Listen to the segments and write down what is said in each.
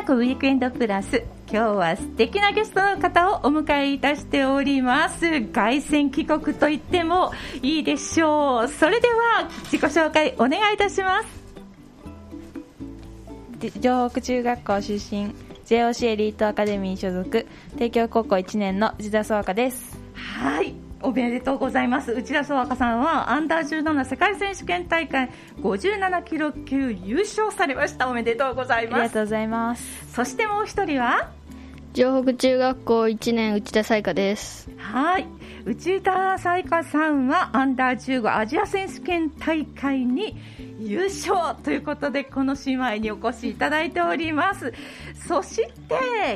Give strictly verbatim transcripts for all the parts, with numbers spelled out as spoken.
なこウィークエンドプラス、今日は素敵なゲストの方をお迎えいたしております。凱旋帰国と言ってもいいでしょう。それでは自己紹介お願いいたします。城北中学校出身、 ジェーオーシー エリートアカデミー所属、帝京高校いちねんの内田爽香です。はい、おめでとうございます。内田爽香さんはアンダーじゅうなな世界選手権大会ごじゅうななキロ級優勝されました。おめでとうございます。ありがとうございます。そしてもう一人は城北中学校いちねん、内田彩花です。はい、内田彩花さんはアンダーじゅうごアジア選手権大会に優勝ということで、この姉妹にお越しいただいております。そして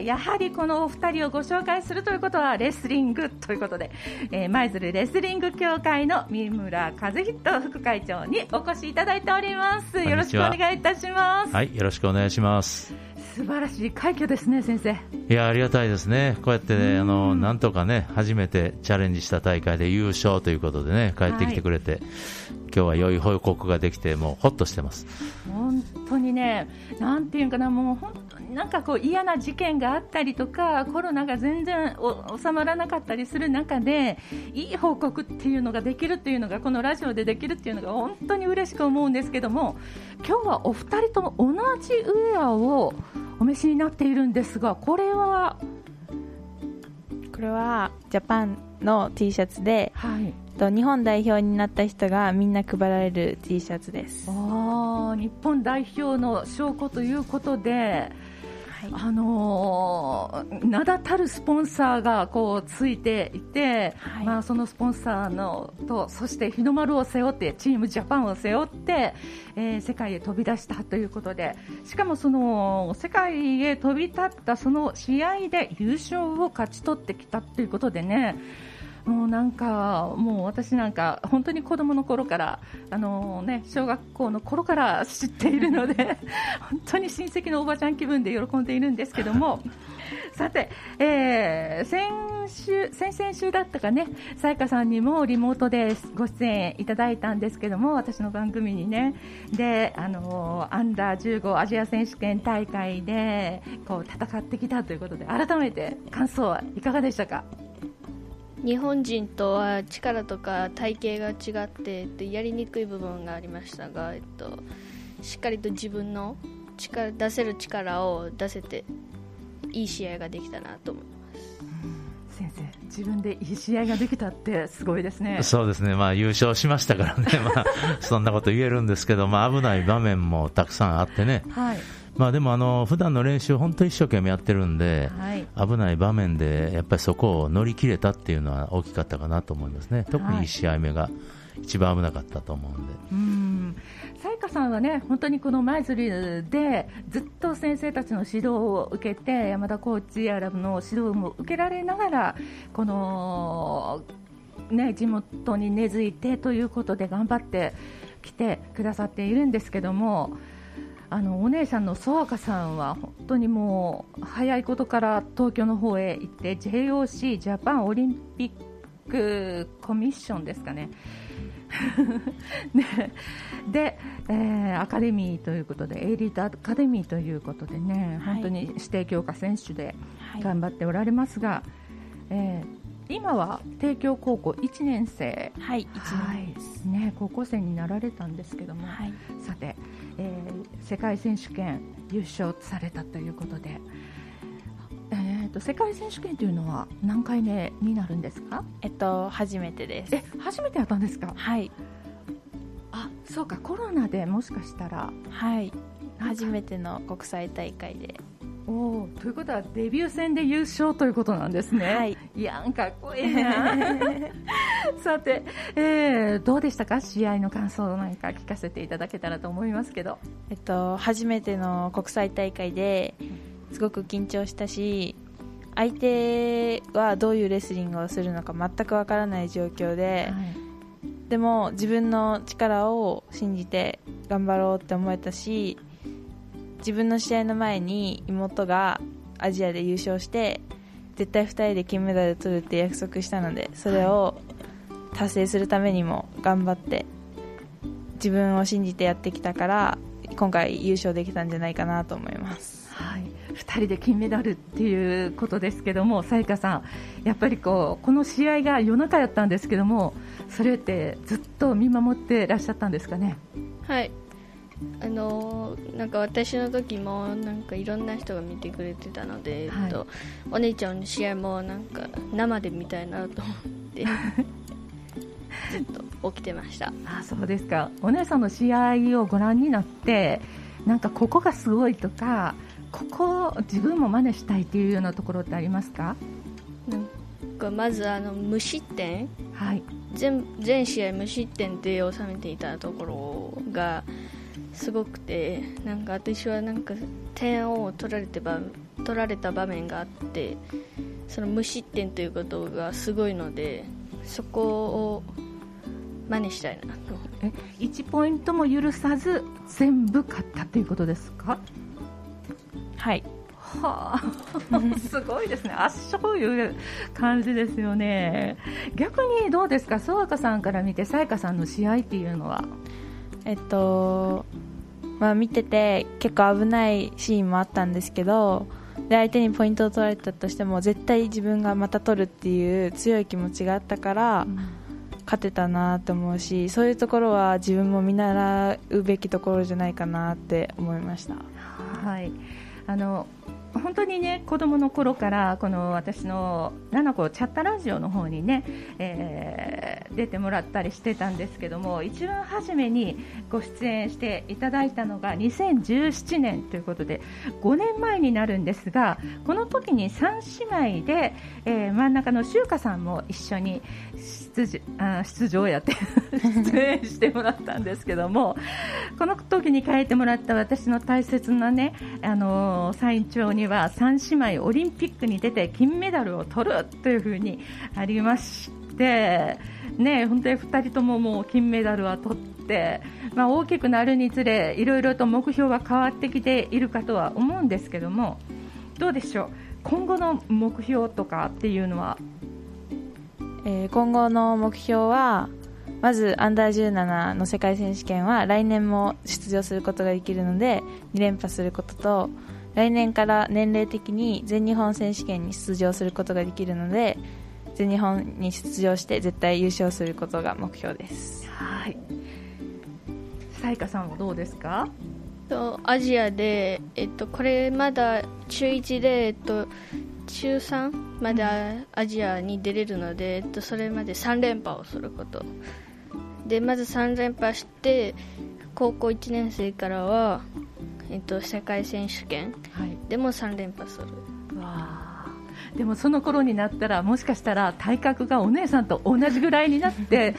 やはりこのお二人をご紹介するということはレスリングということで、えー、舞鶴レスリング協会の三村和人副会長にお越しいただいております。よろしくお願いいたします。はい、よろしくお願いします。素晴らしい快挙ですね、先生。いや、ありがたいですね。こうやって、ね、あのなんとかね、初めてチャレンジした大会で優勝ということでね、帰ってきてくれて、はい、今日は良い報告ができて、もうほっとしてます。本当にね、なんていうかな、もう本当になんかこう嫌な事件があったりとか、コロナが全然お収まらなかったりする中で、いい報告っていうのができるっていうのが、このラジオでできるっていうのが本当に嬉しく思うんですけども、今日はお二人とも同じウェアをお召しになっているんですが、これはこれはジャパンの T シャツで、はい、と日本代表になった人がみんな配られる T シャツです。あ、日本代表の証拠ということで、はい、あのー、名だたるスポンサーがこうついていて、はい、まあ、そのスポンサーのと、そして日の丸を背負って、チームジャパンを背負って、えー、世界へ飛び出したということで、しかもその世界へ飛び立ったその試合で優勝を勝ち取ってきたということでね、もうなんか、もう私なんか本当に子供の頃から、あのーね、小学校の頃から知っているので本当に親戚のおばちゃん気分で喜んでいるんですけどもさて、えー、先週、先々週だったかね、さやかさんにもリモートでご出演いただいたんですけども、私の番組にね、で、あのー、アンダーじゅうごアジア選手権大会でこう戦ってきたということで、改めて感想はいかがでしたか？日本人とは力とか体型が違って、えっと、やりにくい部分がありましたが、えっと、しっかりと自分の力、出せる力を出せて、いい試合ができたなと思います。先生、自分でいい試合ができたってすごいですね。そうですね、まあ、優勝しましたからね、まあ、そんなこと言えるんですけど、まあ、危ない場面もたくさんあってね、はい、まあ、でもあの普段の練習本当に一生懸命やってるんで、はい、危ない場面でやっぱりそこを乗り切れたっていうのは大きかったかなと思いますね。特にいち試合目が一番危なかったと思うんで、はい、うーん、彩花さんはね、本当にこの舞鶴でずっと先生たちの指導を受けて、山田コーチやらの指導も受けられながら、この、ね、地元に根付いてということで頑張ってきてくださっているんですけども、あのお姉さんの爽香さんは本当にもう早いことから東京の方へ行って ジェーオーシー ジャパンオリンピックコミッションですかねね、で、えー、アカデミーということで、エリートアカデミーということでね、はい、本当に指定強化選手で頑張っておられますが、はい、えー、今は帝京高校いちねん生、はい、いちねんです、はい、ね、高校生になられたんですけども、はい、さて、えー、世界選手権優勝されたということで、えー、と世界選手権というのは何回目になるんですか？えっと、初めてです。え、初めてやったんですか？はい。あ、そうか、コロナでもしかしたら、はい、初めての国際大会で。お、ということはデビュー戦で優勝ということなんですね。はい、いや、かっこいいなさて、えー、どうでしたか？試合の感想なんか聞かせていただけたらと思いますけど。えっと、初めての国際大会ですごく緊張したし、相手はどういうレスリングをするのか全くわからない状況で、はい、でも自分の力を信じて頑張ろうって思えたし、自分の試合の前に妹がアジアで優勝して絶対ふたりで金メダル取るって約束したので、それを達成するためにも頑張って自分を信じてやってきたから、今回優勝できたんじゃないかなと思います。はい、ふたりで金メダルっていうことですけども、沙也加さん、やっぱりこうこの試合が夜中だったんですけども、それってずっと見守ってらっしゃったんですかね。はい、あのなんか私の時もなんかいろんな人が見てくれてたので、はい、えっと、お姉ちゃんの試合もなんか生で見たいなと思ってずっと起きてました。あ、そうですか。お姉さんの試合をご覧になって、なんかここがすごいとか、ここを自分も真似したいというようなところってありますか。なんかまずあの無失点、はい、全, 全試合無失点で収めていたところがすごくて、なんか私はなんか点を取られてば取られた場面があって、その無失点ということがすごいので、そこを真似したいなと。え、いちポイントも許さず全部勝ったということですか。はい、はあ、すごいですね。圧勝いう感じですよね。逆にどうですか、沙也加さんから見て沙也加さんの試合っていうのは。えっとまあ、見てて結構危ないシーンもあったんですけど、で相手にポイントを取られたとしても絶対自分がまた取るっていう強い気持ちがあったから勝てたなと思うし、そういうところは自分も見習うべきところじゃないかなって思いました。はい、あの本当にね、子供の頃からこの私のななこチャットラジオの方にね、えー、出てもらったりしてたんですけども、一番初めにご出演していただいたのがにせんじゅうななねんということでごねんまえになるんですが、この時にさん姉妹で、えー、真ん中のしゅうかさんも一緒に出場、あ、出場やって出演してもらったんですけども、この時に書いてもらった私の大切なね、あのサイン帳にはさん姉妹オリンピックに出て金メダルを取るというふうにありまして、ね、本当にふたりとももう金メダルは取って、まあ、大きくなるにつれいろいろと目標は変わってきているかとは思うんですけども、どうでしょう、今後の目標とかっていうのは。えー、今後の目標はまずアンダーじゅうななの世界選手権は来年も出場することができるのでに連覇することと、来年から年齢的に全日本選手権に出場することができるので全日本に出場して絶対優勝することが目標です。はい、沙也加さんはどうですか。とアジアで、えっと、これまだ中いちで、えっと、中さんまだアジアに出れるので、えっと、それまでさん連覇をすることで、まずさん連覇して高校いちねん生からはえっと、世界選手権でもさん連覇する、はい、わー、でもその頃になったらもしかしたら体格がお姉さんと同じぐらいになって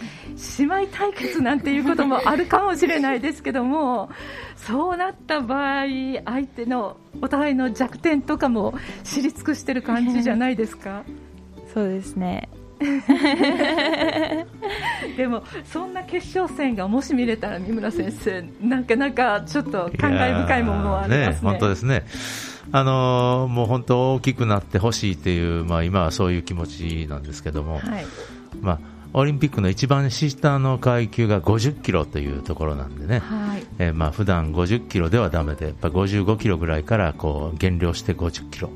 姉妹対決なんていうこともあるかもしれないですけども、そうなった場合相手のお互いの弱点とかも知り尽くしてる感じじゃないですか。そうですねでもそんな決勝戦がもし見れたら三村先生、なんかなんかちょっと感慨深いものはあります ね, ね本当ですね。あのもう本当大きくなってほしいという、まあ、今はそういう気持ちなんですけども、はい、まあ、オリンピックの一番下の階級がごじゅっキロというところなんでね、はい、えー、まあ普段ごじゅっキロではダメで、やっぱごじゅうごキロぐらいからこう減量してごじゅっキロ、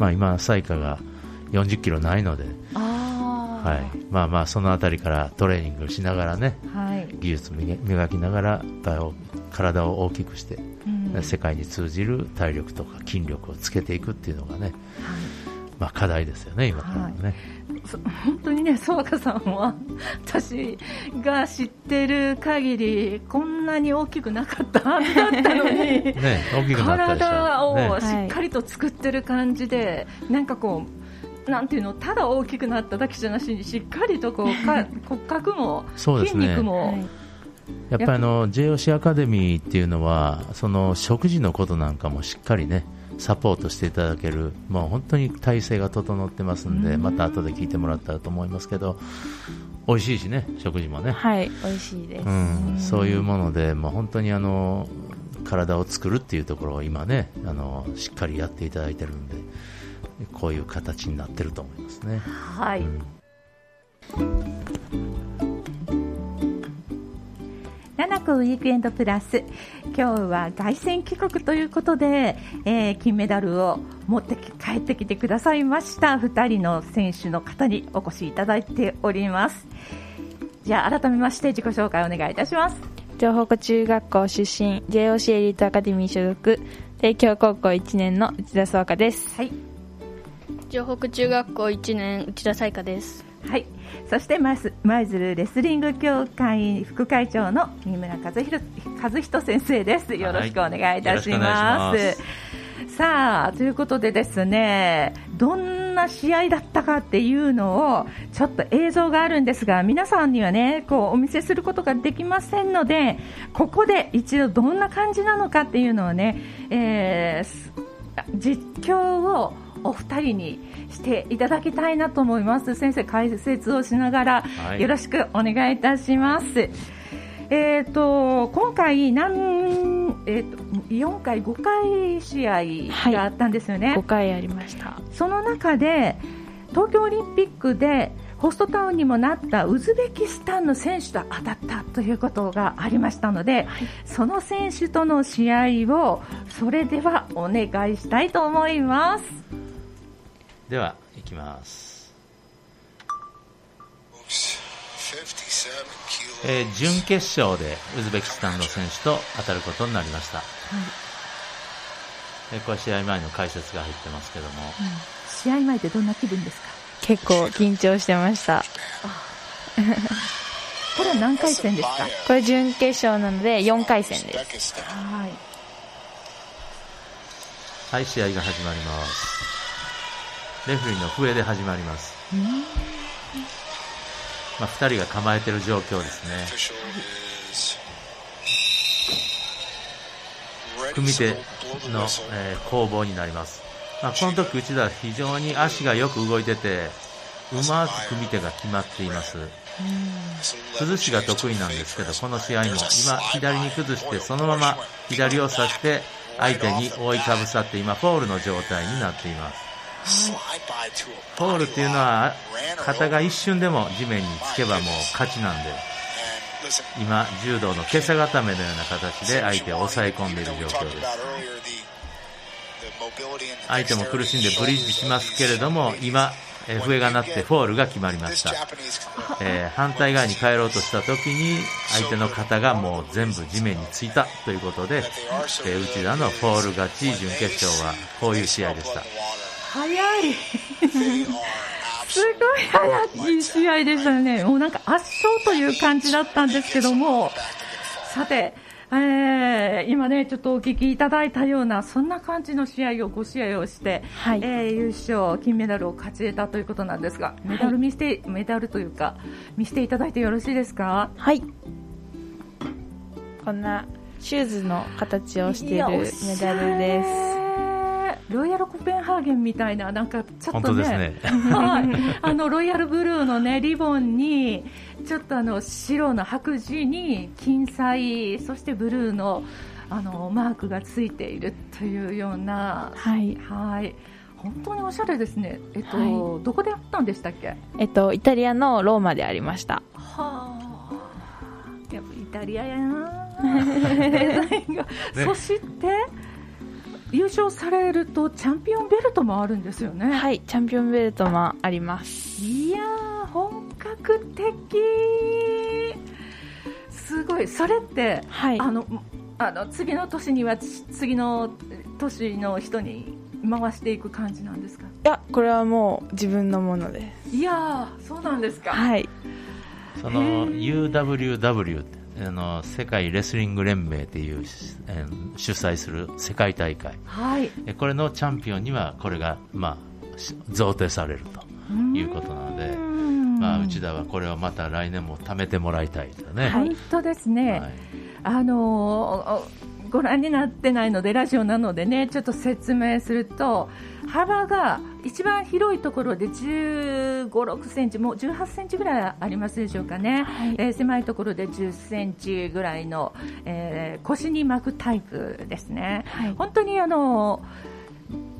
まあ、今沙也加がよんじゅっキロないので、あ、はい、まあまあそのあたりからトレーニングしながらね、はい、技術磨きながら体を大きくして、うん、世界に通じる体力とか筋力をつけていくっていうのがね、はい、まあ、課題ですよね今からね、はい、本当にね、沙也加さんは私が知ってる限りこんなに大きくなかっただったのに、ね、大きくなったでしょ、体をしっかりと作ってる感じで、はい、なんかこうなんていうの、ただ大きくなっただけじゃなしにしっかりとこうか骨格も筋肉も、ね、やっぱりあの ジェイオーシー アカデミーっていうのはその食事のことなんかもしっかりねサポートしていただける、もう本当に体制が整ってますんで、また後で聞いてもらったらと思いますけど、美味しいしね、食事もね、はい、美味しいです、うん、そういうもので、もう本当にあの体を作るっていうところを今ね、あのしっかりやっていただいてるんで、こういう形になってると思いますね。はい、うん、なな国ウィークエンドプラス、今日は凱旋帰国ということで、えー、金メダルを持って帰ってきてくださいましたふたりの選手の方にお越しいただいております。じゃあ改めまして自己紹介をお願いいたします。城北中学校出身、 ジェイオーシー エリートアカデミー所属、帝京高校いちねんの内田爽花です。はい、城北中学校いちねん内田彩花です。はい、そして舞鶴レスリング協会副会長の三村和仁先生です。よろしくお願いいたします、はい、よろしくお願いします。さあ、ということでですね、どんな試合だったかっていうのをちょっと映像があるんですが、皆さんにはねこうお見せすることができませんので、ここで一度どんな感じなのかっていうのをね、えー、実況をお二人にしていただきたいなと思います。先生、解説をしながらよろしくお願いいたします、はい。えー、と今回何、えー、とよんかいごかい試合があったんですよね、はい、ごかいありました。その中で東京オリンピックでホストタウンにもなったウズベキスタンの選手と当たったということがありましたので、はい、その選手との試合をそれではお願いしたいと思います。では行きます、えー、準決勝でウズベキスタンの選手と当たることになりました、はい。えー、これ試合前の解説が入ってますけども、うん、試合前ってどんな気分ですか？結構緊張してましたこれは何回戦ですか？これ準決勝なのでよんかい戦です。はい、はい、試合が始まります。レフリーの笛で始まります、うん。まあ、ふたりが構えている状況ですね。組手の、えー、攻防になります、まあ、この時内田は非常に足がよく動いてて、うまく組手が決まっています、うん。崩しが得意なんですけど、この試合も今左に崩してそのまま左を差して相手に覆いかぶさって、今フォールの状態になっています。はい、フォールっていうのは肩が一瞬でも地面につけばもう勝ちなんで、今柔道の袈裟固めのような形で相手を抑え込んでいる状況です。相手も苦しんでブリッジしますけれども、今笛が鳴ってフォールが決まりました、えー、反対側に帰ろうとした時に相手の肩がもう全部地面についたということで、えー、内田のフォール勝ち。準決勝はこういう試合でした。早いすごい早い試合でしたね。もうなんか圧勝という感じだったんですけども、さて、えー、今ねちょっとお聞きいただいたようなそんな感じの試合をご試合をして、はい、えー、優勝、金メダルを勝ち得たということなんですが、メダル見せて、メダルというか見せていただいてよろしいですか？はい、こんなシューズの形をしているメダルです。ロイヤルコペンハーゲンみたいな、なんかちょっとね、はい、あのロイヤルブルーの、ね、リボンにちょっとあの白の白地に金彩、そしてブルーの、あのマークがついているというような、はい、はい、本当におしゃれですね。えっと、はい、どこでやったんでしたっけ？えっと、イタリアのローマでありました。はあ、やっぱイタリアやなデザインが、ね、そして優勝されるとチャンピオンベルトもあるんですよね。はい、チャンピオンベルトもあります。いやー、本格的、すごい。それって、はい、あのあの次の年には次の年の人に回していく感じなんですか？いや、これはもう自分のものです。いやー、そうなんですか。はい、その ユーダブリューダブリュー ってあの世界レスリング連盟という、えー、主催する世界大会、はい、これのチャンピオンにはこれが、まあ、贈呈されるということなので、まあ、内田はこれをまた来年も貯めてもらいたいとね。本当ですね、はい。あのー、ご覧になってないのでラジオなのでねちょっと説明すると、幅が一番広いところでじゅうご、ろくセンチ、もうじゅうはちセンチぐらいありますでしょうかね、はい。えー、狭いところでじゅっセンチぐらいの、えー、腰に巻くタイプですね、はい。本当にあの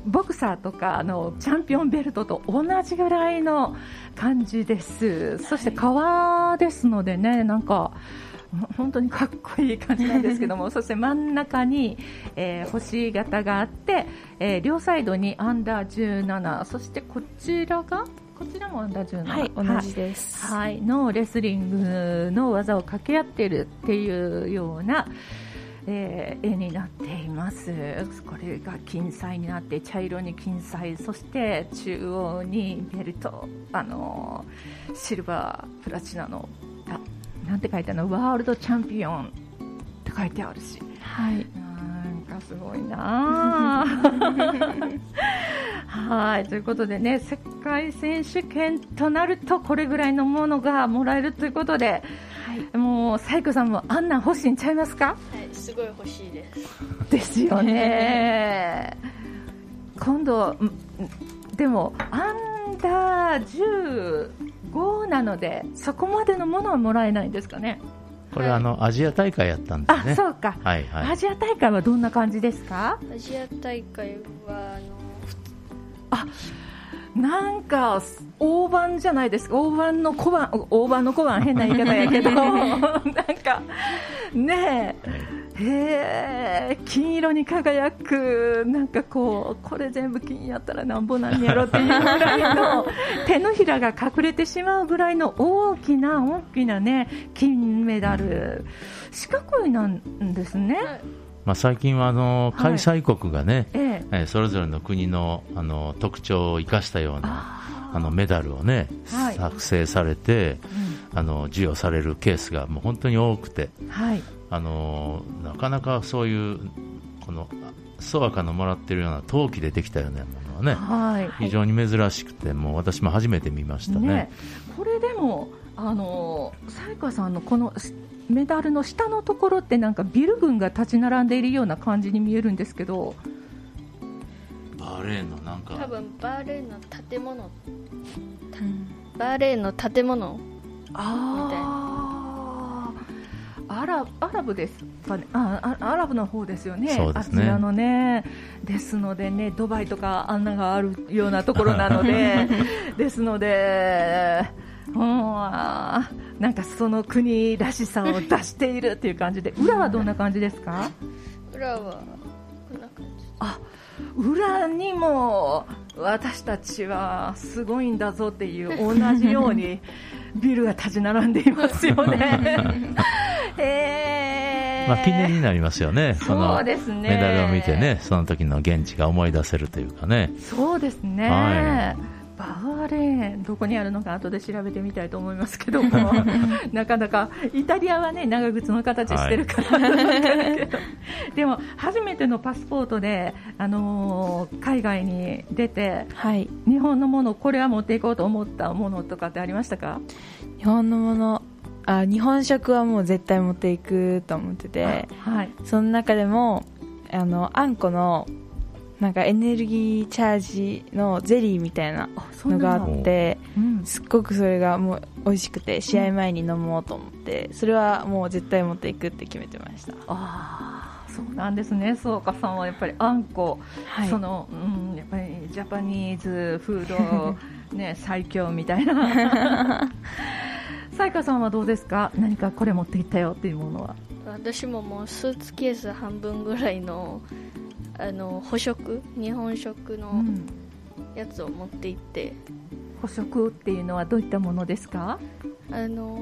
ボクサーとかのチャンピオンベルトと同じぐらいの感じです。そして革ですのでね、なんか本当にかっこいい感じなんですけどもそして真ん中に、えー、星型があって、えー、両サイドにアンダーじゅうなな、そしてこちらがこちらもアンダーじゅうなな、はい、同じです、はいはい、のレスリングの技を掛け合っているっていうような、えー、絵になっています。これが金彩になって茶色に金彩、そして中央にベルト、あのー、シルバープラチナのあなんて書いてあるの、ワールドチャンピオンって書いてあるし、はい、なんかすごいなはい、ということでね、世界選手権となるとこれぐらいのものがもらえるということで、はい、もう彩子さんもあんなん欲しいんちゃいますか？はい、すごい欲しいですですよね今度でもアンダーじゅうごなのでそこまでのものはもらえないんですかね？これはあの、はい、アジア大会やったんですね。あ、そうか、はいはい、アジア大会はどんな感じですか？アジア大会はあのあなんか大判じゃないですか、大判の小判、大判の小判変な言い方やけどなんかねえ、へー、金色に輝く、なんかこうこれ全部金やったらなんぼなんやろっていうぐらいの手のひらが隠れてしまうぐらいの大きな大きなね金メダル、四角いなんですね。まあ、最近はあの開催国がね、はい、ええ、それぞれの国 の, あの特徴を生かしたようなあのメダルを、ね、はい、作成されて、うん、あの授与されるケースがもう本当に多くて、はい、あのなかなかそういうこのソワカのもらっているような陶器でできたようなものはね、はい、非常に珍しくて、もう私も初めて見ました ね, ねこれでもあの彩花さんのこのメダルの下のところってなんかビル群が立ち並んでいるような感じに見えるんですけど、バーレーンのなんか多分バーレーンの建物、うん、バーレーンの建物あみたいな、アラ、アラブですかね、あアラブの方ですよね、そうですね、あちらのね、ですのでね、ドバイとかあんながあるようなところなのでですのでなんかその国らしさを出しているという感じで、裏はどんな感じですか？裏はこんな感じ。あ、裏にも私たちはすごいんだぞっていう同じようにビルが立ち並んでいますよね、えーまあ、記念になりますよね。そうですね、そのメダルを見てね、その時の現地が思い出せるというかね。そうですね、はい、バーレーンどこにあるのか後で調べてみたいと思いますけどもなかなかイタリアはね長靴の形してるから、はい、でも初めてのパスポートで、あのー、海外に出て、はい、日本のもの、これは持っていこうと思ったものとかってありましたか？日本のもの、あ、日本食はもう絶対持っていくと思ってて、はい、その中でもあのあんこのなんかエネルギーチャージのゼリーみたいなのがあって、うん、すっごくそれがもう美味しくて試合前に飲もうと思って、うん、それはもう絶対持っていくって決めてました。あ、そうなんですね。そうかさんはやっぱりあんこ、はい、その、うん、やっぱりジャパニーズフード、ね、最強みたいな彩花さんはどうですか？何かこれ持っていったよっていうものは。私ももうスーツケース半分ぐらいのあの補食、日本食のやつを持って行って、うん、補食っていうのはどういったものですか？あの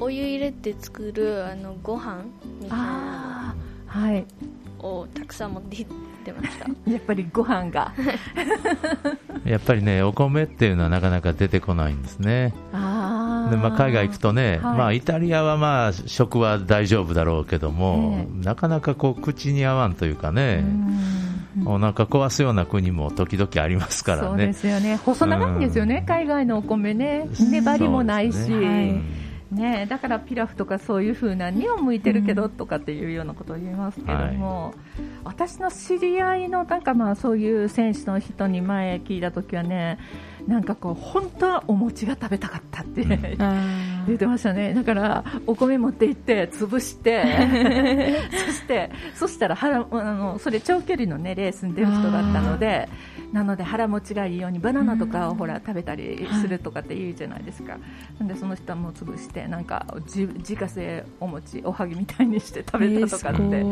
お湯入れて作るあのご飯みたいなのをたくさん持って行ってました、はい、やっぱりご飯がやっぱりね、お米っていうのはなかなか出てこないんですね。あで、まあ、海外行くとね、はい、まあ、イタリアはまあ食は大丈夫だろうけども、えー、なかなかこう口に合わんというかね、うん、お腹壊すような国も時々ありますからね。そうですよね、細長いんですよね、うん、海外のお米ね、粘りもないし、ね、だからピラフとかそういう風なにを向いてるけどとかっていうようなことを言いますけども、うん、はい、私の知り合いのなんかまあそういう選手の人に前聞いた時はね、なんかこう本当はお餅が食べたかったって、うん、言ってましたね。だからお米持って行って潰してそしてそしたらはあのそれ長距離の、ね、レースに出る人だったので、なので腹持ちがいいようにバナナとかをほら食べたりするとかって言うじゃないですか、はい、なんでその人はもう潰してなんか自家製お餅おはぎみたいにして食べたとかって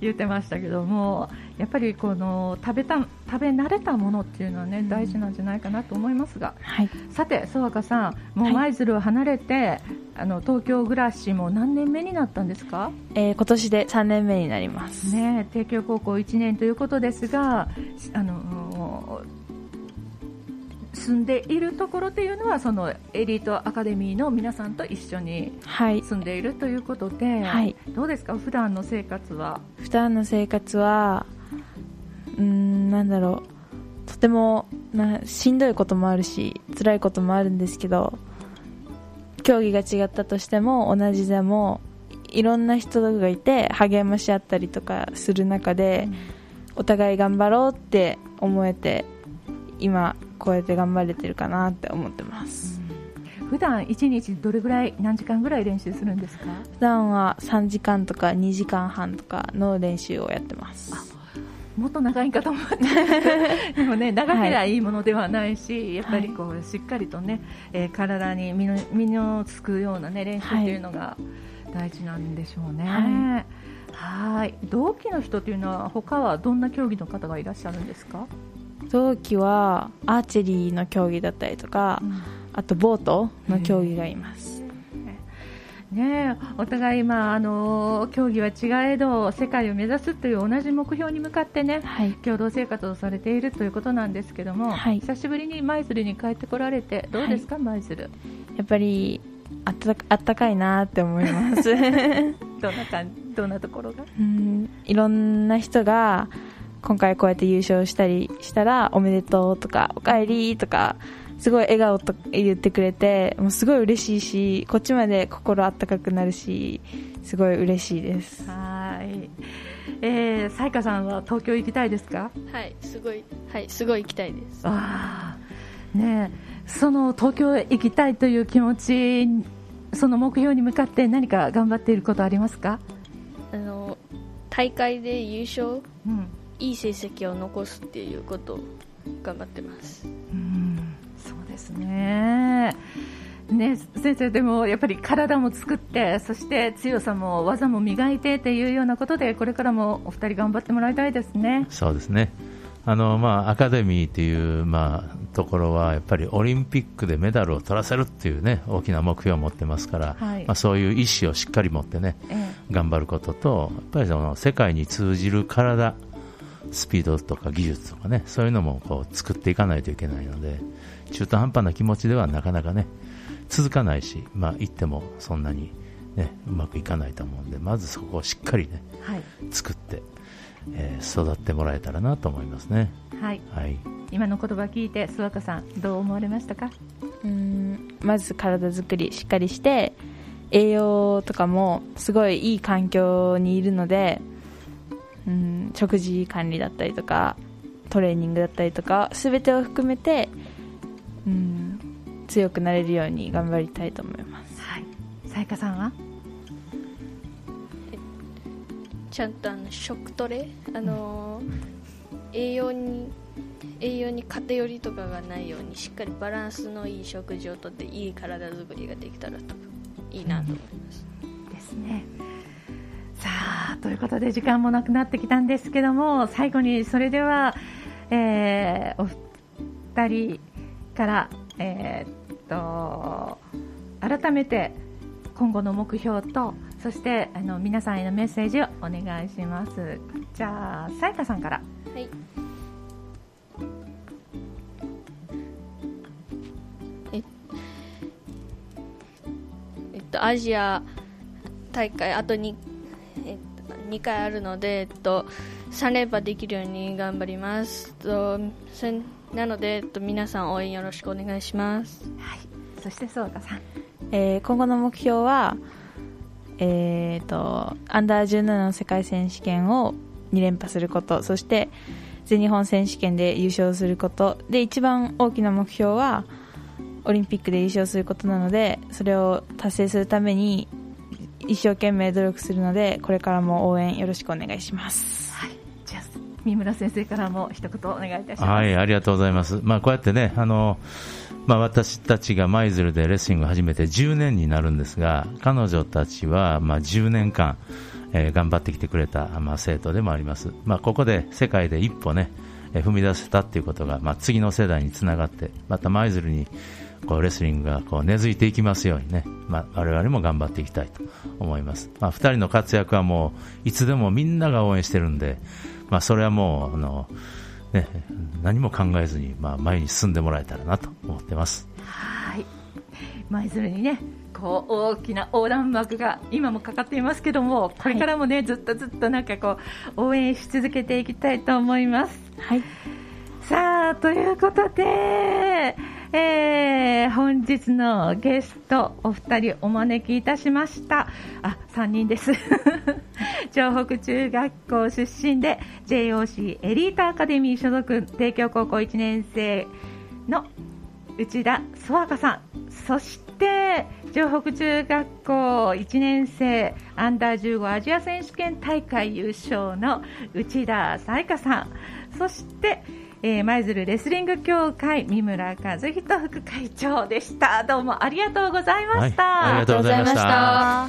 言ってましたけども、やっぱりこの食べた食べ慣れたものっていうのはね大事なんじゃないかなと思いますが、はい、さて曽我さんもう舞鶴を離れて、はい、あの東京暮らしも何年目になったんですか？えー、今年でさんねんめになります、ね、帝京高校いちねんということですが、あの住んでいるところというのはそのエリートアカデミーの皆さんと一緒に住んでいるということで、はい、どうですか普段の生活は？普段の生活はうーんなんだろう、とてもなしんどいこともあるし辛いこともあるんですけど、競技が違ったとしても同じでもいろんな人がいて励まし合ったりとかする中で、お互い頑張ろうって思えて今こうやって頑張れてるかなって思ってます、うん、普段いちにちどれぐらい何時間ぐらい練習するんですか？普段はさんじかんとかにじかんはんとかの練習をやってます。あもっと長い方もでもね長けりゃいいものではないし、はい、やっぱりこうしっかりとね、えー、体に身 の, 身のつくような、ね、練習というのが大事なんでしょうね、はい、はい。同期の人というのは他はどんな競技の方がいらっしゃるんですか？同期はアーチェリーの競技だったりとか、うん、あとボートの競技がいます。ね、お互い、まあ、あの競技は違えど世界を目指すという同じ目標に向かって、ねはい、共同生活をされているということなんですけども、はい、久しぶりに舞鶴に帰ってこられてどうですか、はい、舞鶴やっぱりあった、あったかいなって思いますどんな感じ、どんなところが？うんいろんな人が今回こうやって優勝したりしたらおめでとうとかおかえりとかすごい笑顔と言ってくれてもうすごい嬉しいし、こっちまで心あったかくなるしすごい嬉しいです。はい、えー、彩花さんは東京行きたいですか？はいすごい、はい、すごい行きたいです。あ、ね、その東京へ行きたいという気持ちその目標に向かって何か頑張っていることありますか？あの大会で優勝、うん、いい成績を残すっていうことを頑張ってます。うんそうですね。ね、先生でもやっぱり体も作ってそして強さも技も磨いてというようなことでこれからもお二人頑張ってもらいたいですね。そうですね。あの、まあ、アカデミーという、まあ、ところはやっぱりオリンピックでメダルを取らせるという、ね、大きな目標を持ってますから、はいまあ、そういう意思をしっかり持って、ねええ、頑張ることとやっぱりその世界に通じる体スピードとか技術とかねそういうのもこう作っていかないといけないので中途半端な気持ちではなかなかね続かないし、まあ、行ってもそんなに、ね、うまくいかないと思うんでまずそこをしっかりね、はい、作って、えー、育ってもらえたらなと思いますね。はい、はい、今の言葉聞いて諏訪さんどう思われましたか？うーんまず体作りしっかりして栄養とかもすごいいい環境にいるのでうん、食事管理だったりとかトレーニングだったりとか全てを含めて、うん、強くなれるように頑張りたいと思います、はい、彩花さんはちゃんとあの食トレ、あのー、栄養に栄養に偏りとかがないようにしっかりバランスのいい食事をとっていい体作りができたらいいなと思います、うん、ですね。さあということで時間もなくなってきたんですけども最後にそれでは、えー、お二人から、えー、っと改めて今後の目標とそしてあの皆さんへのメッセージをお願いします。じゃあ彩花さんから。はい、えっえっとアジア大会あとににかいあるので、えっと、さん連覇できるように頑張ります、えっと、なので、えっと、皆さん応援よろしくお願いします、はい、そして曽我さん、えー、今後の目標は、えー、とアンダーじゅうななの世界選手権をに連覇することそして全日本選手権で優勝することで一番大きな目標はオリンピックで優勝することなのでそれを達成するために一生懸命努力するのでこれからも応援よろしくお願いします、はい、じゃあ三村先生からも一言お願いいたします。はい、ありがとうございます。まあ、こうやってね、あの、まあ、私たちが舞鶴でレッスリングを始めてじゅうねんになるんですが、彼女たちはまあじゅうねんかん、えー、頑張ってきてくれた、まあ、生徒でもあります。まあ、ここで世界で一歩ね、えー、踏み出せたっていうことが、まあ、次の世代につながって、また舞鶴にこうレスリングがこう根付いていきますようにね、まあ、我々も頑張っていきたいと思います。まあ、二人の活躍はもういつでもみんなが応援してるんで、まあ、それはもうあの、ね、何も考えずに、まあ、前に進んでもらえたらなと思ってます。はい、舞鶴にねこう大きな横断幕が今もかかっていますけども、これからもね、はい、ずっとずっとなんかこう応援し続けていきたいと思います。はい、さあということで、えー、本日のゲストお二人お招きいたしました。あ、さんにんです城北中学校出身で ジェイオーシー エリートアカデミー所属帝京高校いちねん生の内田そわかさん、そして城北中学校いちねん生アンダーじゅうごアジア選手権大会優勝の内田彩花さん、そしてえー、舞鶴レスリング協会三村和人副会長でした。どうもありがとうございました。はい、ありがとうございました。